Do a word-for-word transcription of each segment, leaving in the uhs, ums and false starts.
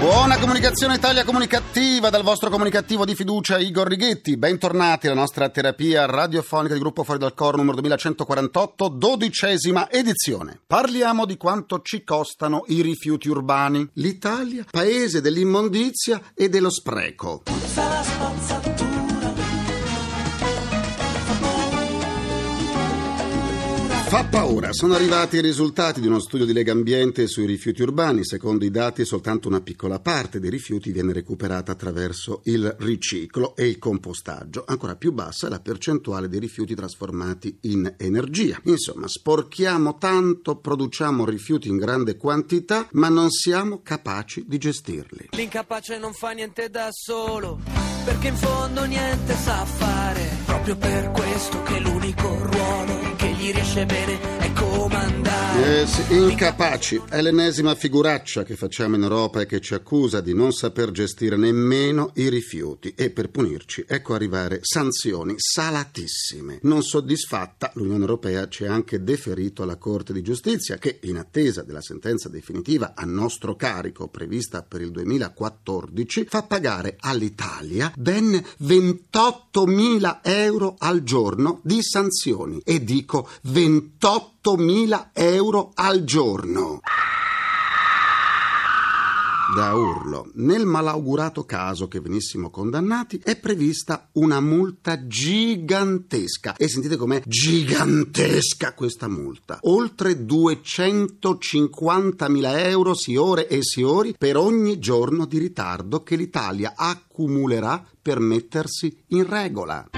Buona comunicazione Italia comunicativa dal vostro comunicattivo di fiducia Igor Righetti. Bentornati alla nostra terapia radiofonica di gruppo Fuori dal Coro numero duemilacentoquarantotto, dodicesima edizione. Parliamo di quanto ci costano i rifiuti urbani. L'Italia, paese dell'immondizia e dello spreco. Fa paura, sono arrivati i risultati di uno studio di Legambiente sui rifiuti urbani. Secondo i dati, soltanto una piccola parte dei rifiuti viene recuperata attraverso il riciclo e il compostaggio. Ancora più bassa è la percentuale dei rifiuti trasformati in energia. Insomma, sporchiamo tanto, produciamo rifiuti in grande quantità, ma non siamo capaci di gestirli. L'incapace non fa niente da solo, perché in fondo niente sa fare. Proprio per questo che l'unico ruolo che gli riesce bene è comandare. Eh sì, incapaci. È l'ennesima figuraccia che facciamo in Europa e che ci accusa di non saper gestire nemmeno i rifiuti. E per punirci, ecco arrivare sanzioni salatissime. Non soddisfatta, l'Unione Europea ci ha anche deferito alla Corte di Giustizia che, in attesa della sentenza definitiva a nostro carico prevista per il duemilaquattordici, fa pagare all'Italia ben ventottomila euro al giorno di sanzioni. E dico ventottomila euro al giorno. Da urlo. Nel malaugurato caso che venissimo condannati è prevista una multa gigantesca. E sentite com'è gigantesca questa multa. Oltre duecentocinquantamila euro signore e signori per ogni giorno di ritardo che l'Italia accumulerà per mettersi in regola.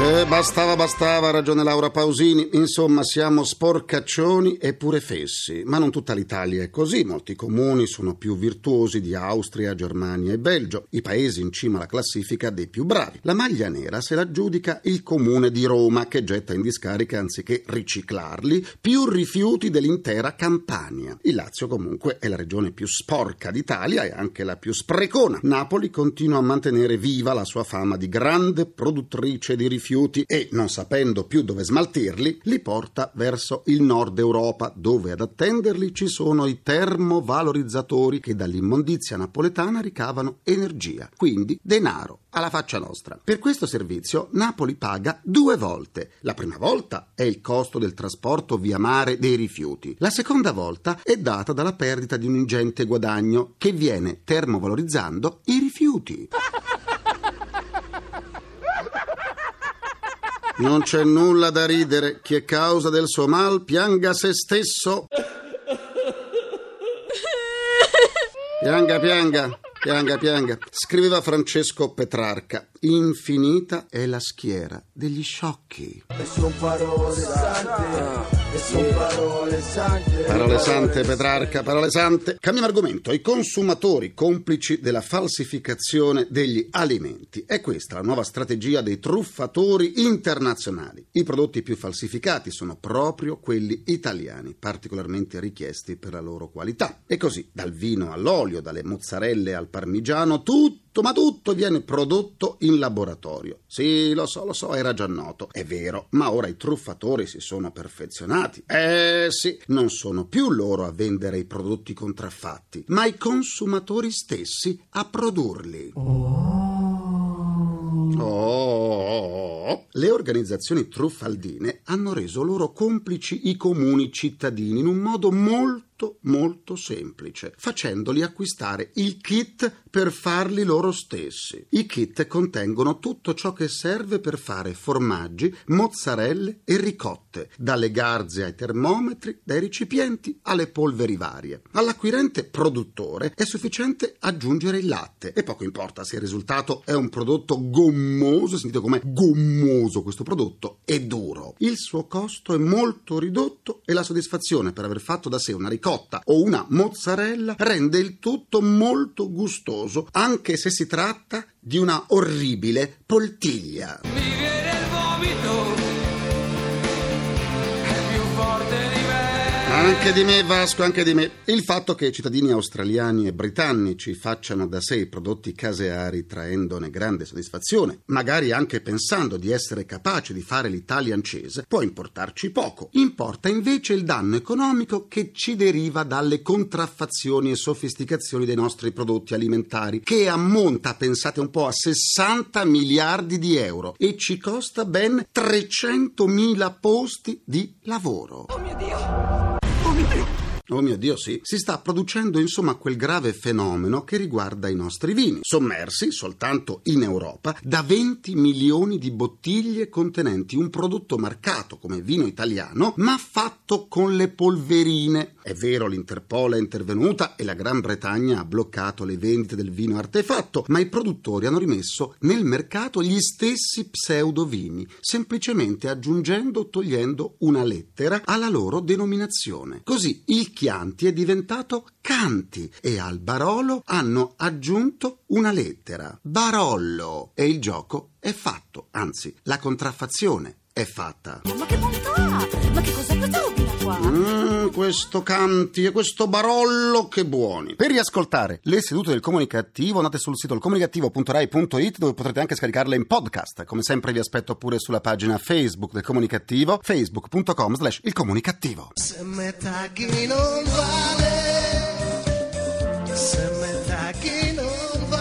Eh, bastava, bastava, ha ragione Laura Pausini. Insomma, siamo sporcaccioni e pure fessi. Ma non tutta l'Italia è così. Molti comuni sono più virtuosi di Austria, Germania e Belgio, i paesi in cima alla classifica dei più bravi. La maglia nera se la giudica il comune di Roma, che getta in discarica, anziché riciclarli, più rifiuti dell'intera Campania. Il Lazio, comunque, è la regione più sporca d'Italia e anche la più sprecona. Napoli continua a mantenere viva la sua fama di grande produttrice di rifiuti. E non sapendo più dove smaltirli, li porta verso il nord Europa, dove ad attenderli ci sono i termovalorizzatori che dall'immondizia napoletana ricavano energia, quindi denaro alla faccia nostra. Per questo servizio Napoli paga due volte. La prima volta è il costo del trasporto via mare dei rifiuti. La seconda volta è data dalla perdita di un ingente guadagno che viene termovalorizzando i rifiuti. Non c'è nulla da ridere, chi è causa del suo mal pianga se stesso. Pianga, pianga, pianga, pianga. Scriveva Francesco Petrarca, infinita è la schiera degli sciocchi. E son parole sante, e son parole sante. Parole sante, Petrarca, parole sante. Cambiamo argomento, i consumatori complici della falsificazione degli alimenti. È questa la nuova strategia dei truffatori internazionali. I prodotti più falsificati sono proprio quelli italiani, particolarmente richiesti per la loro qualità. E così, dal vino all'olio, dalle mozzarelle al parmigiano, tutto ma tutto viene prodotto in laboratorio. Sì, lo so, lo so, era già noto. È vero, ma ora i truffatori si sono perfezionati. Eh sì, non sono più loro a vendere i prodotti contraffatti, ma i consumatori stessi a produrli. Oh. Le organizzazioni truffaldine hanno reso loro complici i comuni cittadini in un modo molto molto semplice, facendoli acquistare il kit per farli loro stessi. I kit contengono tutto ciò che serve per fare formaggi, mozzarelle e ricotte, dalle garze ai termometri, dai recipienti alle polveri varie. All'acquirente produttore è sufficiente aggiungere il latte e poco importa se il risultato è un prodotto gommoso, sentite com'è gommoso questo prodotto, è duro. Il suo costo è molto ridotto e la soddisfazione per aver fatto da sé una ricotta o una mozzarella rende il tutto molto gustoso, anche se si tratta di una orribile poltiglia. Mi viene il vomito, è più forte di me. Anche di me, Vasco, anche di me. Il fatto che cittadini australiani e britannici facciano da sé i prodotti caseari traendone grande soddisfazione, magari anche pensando di essere capaci di fare l'italiancese, può importarci poco. Importa invece il danno economico che ci deriva dalle contraffazioni e sofisticazioni dei nostri prodotti alimentari, che ammonta, pensate un po', a sessanta miliardi di euro e ci costa ben trecentomila posti di lavoro. Oh mio Dio! Oh mio Dio, sì. Si sta producendo insomma quel grave fenomeno che riguarda i nostri vini, sommersi soltanto in Europa da venti milioni di bottiglie contenenti un prodotto marcato come vino italiano, ma fatto con le polverine. È vero, l'Interpol è intervenuta e la Gran Bretagna ha bloccato le vendite del vino artefatto, ma i produttori hanno rimesso nel mercato gli stessi pseudovini, semplicemente aggiungendo o togliendo una lettera alla loro denominazione. Così il Chianti è diventato Canti e al Barolo hanno aggiunto una lettera, Barollo, e il gioco è fatto, anzi, la contraffazione è fatta. Ma che bontà! Ma che cos'è questa roba qua? Mm, questo Canti e questo Barollo, che buoni! Per riascoltare le sedute del Comunicattivo andate sul sito il comunicattivo punto rai punto it, dove potrete anche scaricarle in podcast. Come sempre vi aspetto pure sulla pagina Facebook del Comunicattivo, facebook punto com slash il comunicattivo. Se metà chi non vale, se metà chi non vale.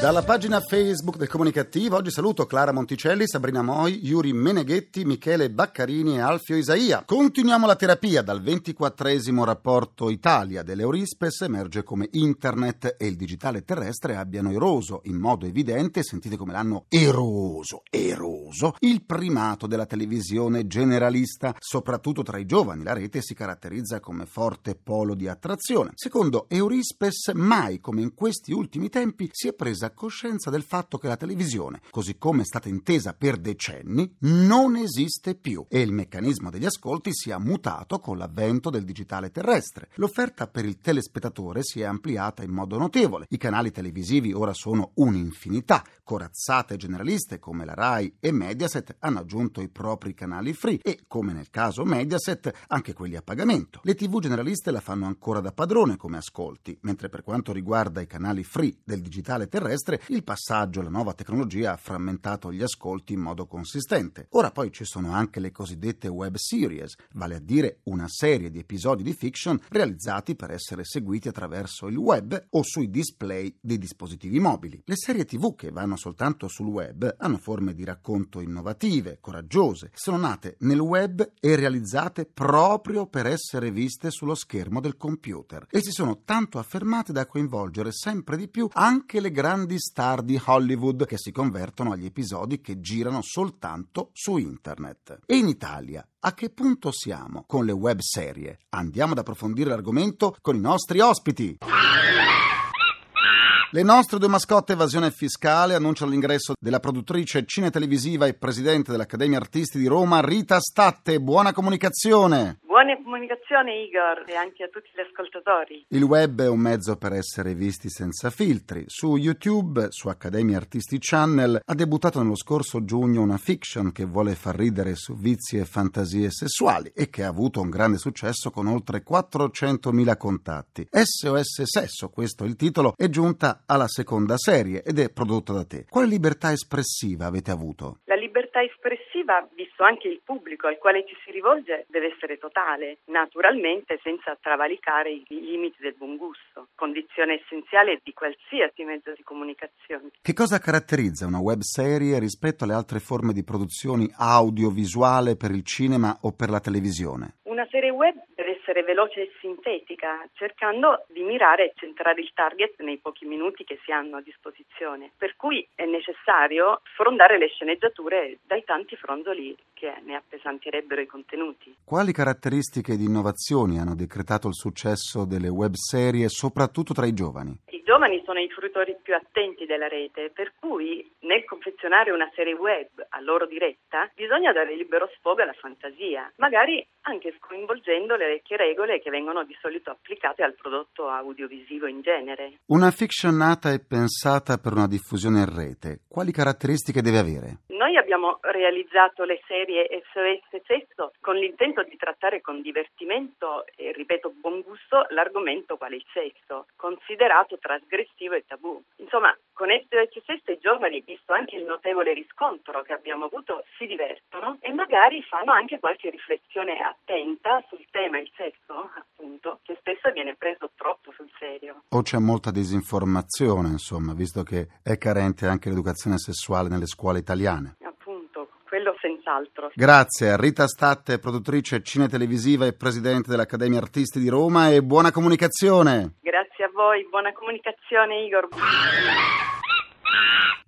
Dalla pagina Facebook del Comunicattivo oggi saluto Clara Monticelli, Sabrina Moi, Yuri Meneghetti, Michele Baccarini e Alfio Isaia. Continuiamo la terapia. Dal ventiquattresimo rapporto Italia dell'Eurispes emerge come internet e il digitale terrestre abbiano eroso in modo evidente, sentite come l'hanno eroso, eroso, il primato della televisione generalista. Soprattutto tra i giovani la rete si caratterizza come forte polo di attrazione. Secondo Eurispes mai come in questi ultimi tempi si è presa coscienza del fatto che la televisione, così come è stata intesa per decenni, non esiste più e il meccanismo degli ascolti si è mutato con l'avvento del digitale terrestre. L'offerta per il telespettatore si è ampliata in modo notevole. I canali televisivi ora sono un'infinità. Corazzate generaliste come la Rai e Mediaset hanno aggiunto i propri canali free e, come nel caso Mediaset, anche quelli a pagamento. Le tivù generaliste la fanno ancora da padrone come ascolti, mentre per quanto riguarda i canali free del digitale terrestre il passaggio alla nuova tecnologia ha frammentato gli ascolti in modo consistente. Ora poi ci sono anche le cosiddette web series, vale a dire una serie di episodi di fiction realizzati per essere seguiti attraverso il web o sui display dei dispositivi mobili. Le serie tivù che vanno soltanto sul web hanno forme di racconto innovative, coraggiose, sono nate nel web e realizzate proprio per essere viste sullo schermo del computer e si sono tanto affermate da coinvolgere sempre di più anche le grandi grandi star di Hollywood che si convertono agli episodi che girano soltanto su internet. E in Italia a che punto siamo con le web serie? Andiamo ad approfondire l'argomento con i nostri ospiti. Le nostre due mascotte evasione fiscale annunciano l'ingresso della produttrice cinetelevisiva e presidente dell'Accademia Artisti di Roma, Rita Statte. Buona comunicazione! Buona comunicazione, Igor, e anche a tutti gli ascoltatori. Il web è un mezzo per essere visti senza filtri. Su YouTube, su Accademia Artisti Channel, ha debuttato nello scorso giugno una fiction che vuole far ridere su vizi e fantasie sessuali e che ha avuto un grande successo con oltre quattrocentomila contatti. S O S Sesso, questo è il titolo, è giunta alla seconda serie ed è prodotta da te. Quale libertà espressiva avete avuto? La libertà espressiva, visto anche il pubblico al quale ci si rivolge, deve essere totale, naturalmente senza travalicare i limiti del buon gusto, condizione essenziale di qualsiasi mezzo di comunicazione. Che cosa caratterizza una web serie rispetto alle altre forme di produzioni audiovisuale per il cinema o per la televisione? Una serie web deve essere veloce e sintetica, cercando di mirare e centrare il target nei pochi minuti che si hanno a disposizione, per cui è necessario sfrondare le sceneggiature dai tanti fronzoli che ne appesantirebbero i contenuti. Quali caratteristiche ed innovazioni hanno decretato il successo delle web serie, soprattutto tra i giovani? I giovani sono i fruitori più attenti della rete, per cui nel confezionare una serie web a loro diretta bisogna dare libero sfogo alla fantasia, magari anche sconvolgendo le vecchie regole che vengono di solito applicate al prodotto audiovisivo in genere. Una fiction nata e pensata per una diffusione in rete, quali caratteristiche deve avere? Noi abbiamo realizzato le serie S O S Sesso con l'intento di trattare con divertimento e, ripeto, buon gusto l'argomento quale il sesso, considerato trasgressivo e tabù. Insomma, con S O S Sesso i giovani, visto anche il notevole riscontro che abbiamo avuto, si divertono e magari fanno anche qualche riflessione attenta sul tema il sesso, appunto, che spesso viene preso troppo sul serio. O c'è molta disinformazione, insomma, visto che è carente anche l'educazione sessuale nelle scuole italiane. Quello senz'altro. Grazie a Rita Statte, produttrice cinetelevisiva e presidente dell'Accademia Artisti di Roma, e buona comunicazione. Grazie a voi, buona comunicazione Igor.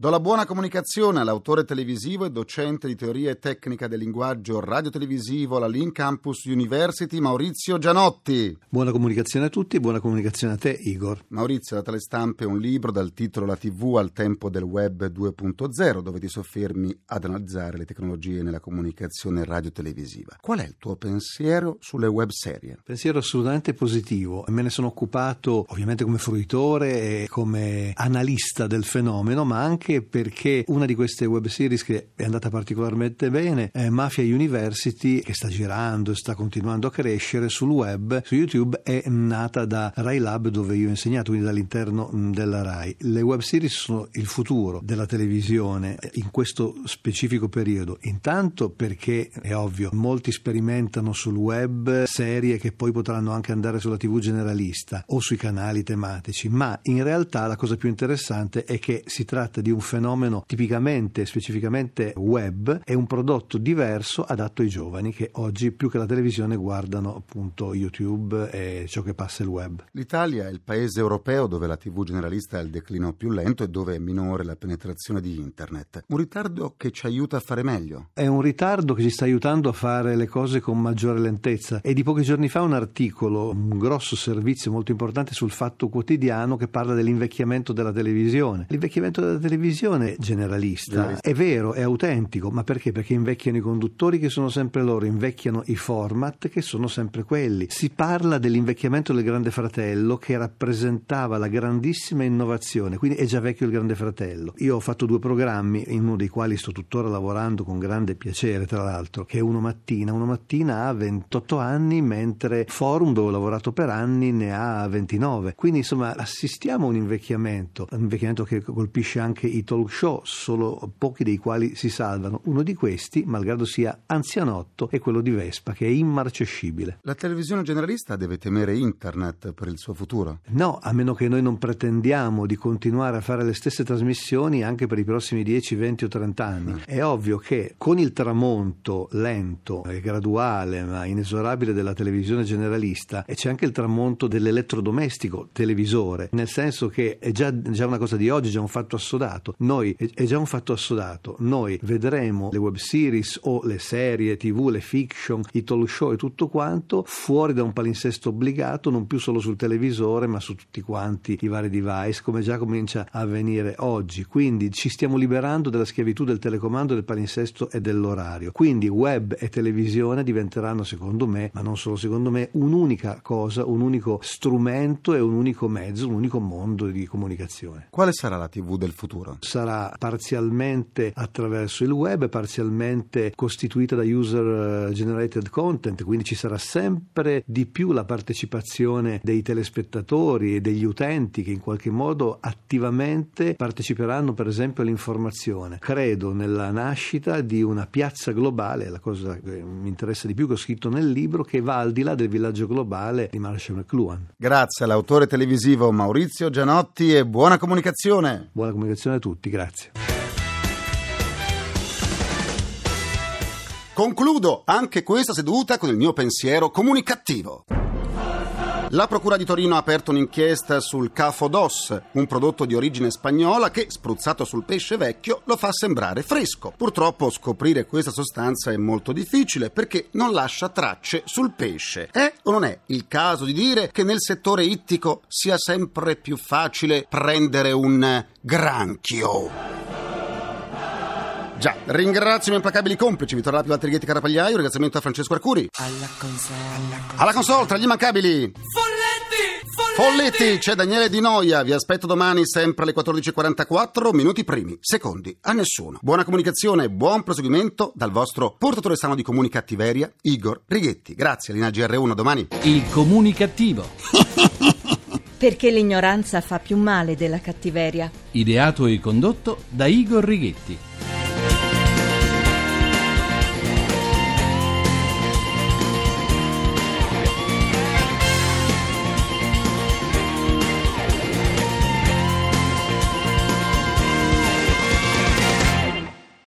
Do la buona comunicazione all'autore televisivo e docente di teoria e tecnica del linguaggio radiotelevisivo alla Link Campus University, Maurizio Giannotti. Buona comunicazione a tutti, buona comunicazione a te Igor. Maurizio, da tale stampa è un libro dal titolo La tivù al tempo del web due punto zero, dove ti soffermi ad analizzare le tecnologie nella comunicazione radiotelevisiva. Qual è il tuo pensiero sulle webserie? Pensiero assolutamente positivo. Me ne sono occupato ovviamente come fruitore e come analista del fenomeno, ma anche perché una di queste web series che è andata particolarmente bene è Mafia University, che sta girando e sta continuando a crescere sul web, su YouTube, è nata da Rai Lab, dove io ho insegnato, quindi dall'interno della Rai. Le web series sono il futuro della televisione in questo specifico periodo, intanto perché è ovvio, molti sperimentano sul web serie che poi potranno anche andare sulla tivù generalista o sui canali tematici, ma in realtà la cosa più interessante è che si tratta di un fenomeno tipicamente, specificamente web, è un prodotto diverso adatto ai giovani che oggi più che la televisione guardano appunto YouTube e ciò che passa il web. L'Italia è il paese europeo dove la tivù generalista ha il declino più lento e dove è minore la penetrazione di internet. Un ritardo che ci aiuta a fare meglio. È un ritardo che ci sta aiutando a fare le cose con maggiore lentezza. E di pochi giorni fa un articolo, un grosso servizio molto importante sul Fatto Quotidiano, che parla dell'invecchiamento della televisione. L'invecchiamento della televisione televisione generalista, generalista è vero, è autentico, ma perché? Perché invecchiano i conduttori, che sono sempre loro, invecchiano i format, che sono sempre quelli. Si parla dell'invecchiamento del Grande Fratello, che rappresentava la grandissima innovazione, quindi è già vecchio il Grande Fratello. Io ho fatto due programmi, in uno dei quali sto tuttora lavorando con grande piacere tra l'altro, che è Uno Mattina. Uno Mattina ha ventotto anni, mentre Forum, dove ho lavorato per anni, ne ha ventinove, quindi insomma assistiamo a un invecchiamento un invecchiamento che colpisce anche i talk show, solo pochi dei quali si salvano. Uno di questi, malgrado sia anzianotto, è quello di Vespa, che è immarcescibile. La televisione generalista deve temere internet per il suo futuro? No, a meno che noi non pretendiamo di continuare a fare le stesse trasmissioni anche per i prossimi dieci, venti o trenta anni. Mm. È ovvio che con il tramonto lento e graduale ma inesorabile della televisione generalista, e c'è anche il tramonto dell'elettrodomestico televisore, nel senso che è già, già una cosa di oggi, è già un fatto assodato. Noi è già un fatto assodato. Noi vedremo le web series o le serie tivù, le fiction, i talk show e tutto quanto fuori da un palinsesto obbligato, non più solo sul televisore, ma su tutti quanti i vari device, come già comincia a avvenire oggi. Quindi ci stiamo liberando dalla schiavitù del telecomando, del palinsesto e dell'orario. Quindi web e televisione diventeranno, secondo me, ma non solo secondo me, un'unica cosa, un unico strumento e un unico mezzo, un unico mondo di comunicazione. Quale sarà la tivù del futuro? Sarà parzialmente attraverso il web, parzialmente costituita da user generated content, quindi ci sarà sempre di più la partecipazione dei telespettatori e degli utenti che in qualche modo attivamente parteciperanno per esempio all'informazione. Credo nella nascita di una piazza globale, la cosa che mi interessa di più, che ho scritto nel libro, che va al di là del villaggio globale di Marshall McLuhan. Grazie all'autore televisivo Maurizio Giannotti e buona comunicazione. Buona comunicazione a tutti, grazie. Concludo anche questa seduta con il mio pensiero comunicativo. La Procura di Torino ha aperto un'inchiesta sul Cafodos, un prodotto di origine spagnola che, spruzzato sul pesce vecchio, lo fa sembrare fresco. Purtroppo scoprire questa sostanza è molto difficile perché non lascia tracce sul pesce. È o non è il caso di dire che nel settore ittico sia sempre più facile prendere un granchio? Già, ringrazio i miei implacabili complici, Vittor Lappi, Valtrighetti, Carapagliaio, ringraziamento a Francesco Arcuri. Alla console, alla console, tra gli immancabili Folletti, Folletti, Folletti, c'è Daniele Di Noia, vi aspetto domani sempre alle quattordici e quarantaquattro, minuti primi, secondi a nessuno. Buona comunicazione, buon proseguimento dal vostro portatore sano di comunicattiveria, Igor Righetti. Grazie, linea G R uno, domani. Il comunicattivo. Perché l'ignoranza fa più male della cattiveria. Ideato e condotto da Igor Righetti.